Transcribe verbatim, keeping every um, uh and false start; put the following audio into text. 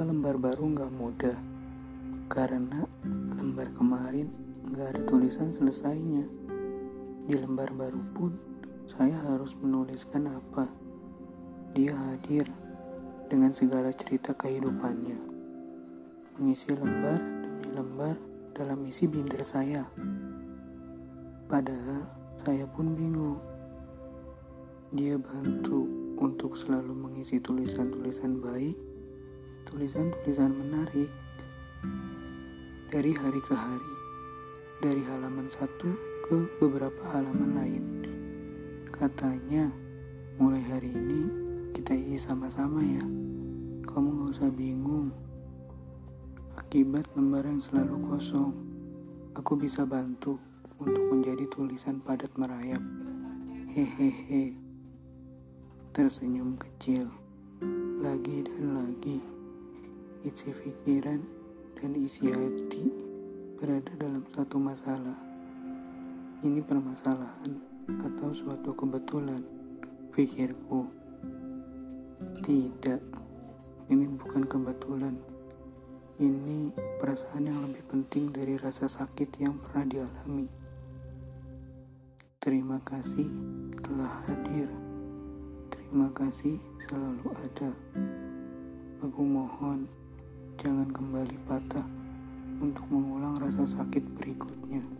Membuka lembar baru gak mudah, karena lembar kemarin gak ada tulisan selesainya. Di lembar baru pun saya harus menuliskan apa. Dia hadir dengan segala cerita kehidupannya, mengisi lembar demi lembar dalam isi binder saya. Padahal saya pun bingung. Dia bantu untuk selalu mengisi tulisan-tulisan baik, tulisan-tulisan menarik, dari hari ke hari, dari halaman satu ke beberapa halaman lain. Katanya, mulai hari ini kita isi sama-sama ya, kamu gak usah bingung. Akibat lembar yang selalu kosong, aku bisa bantu untuk menjadi tulisan padat merayap. Hehehe. Tersenyum kecil, lagi dan lagi. Isi pikiran dan isi hati berada dalam satu masalah. Ini permasalahan atau suatu kebetulan, pikirku. Tidak, ini bukan kebetulan. Ini perasaan yang lebih penting dari rasa sakit yang pernah dialami. Terima kasih telah hadir. Terima kasih selalu ada. Aku mohon jangan kembali patah untuk mengulang rasa sakit berikutnya.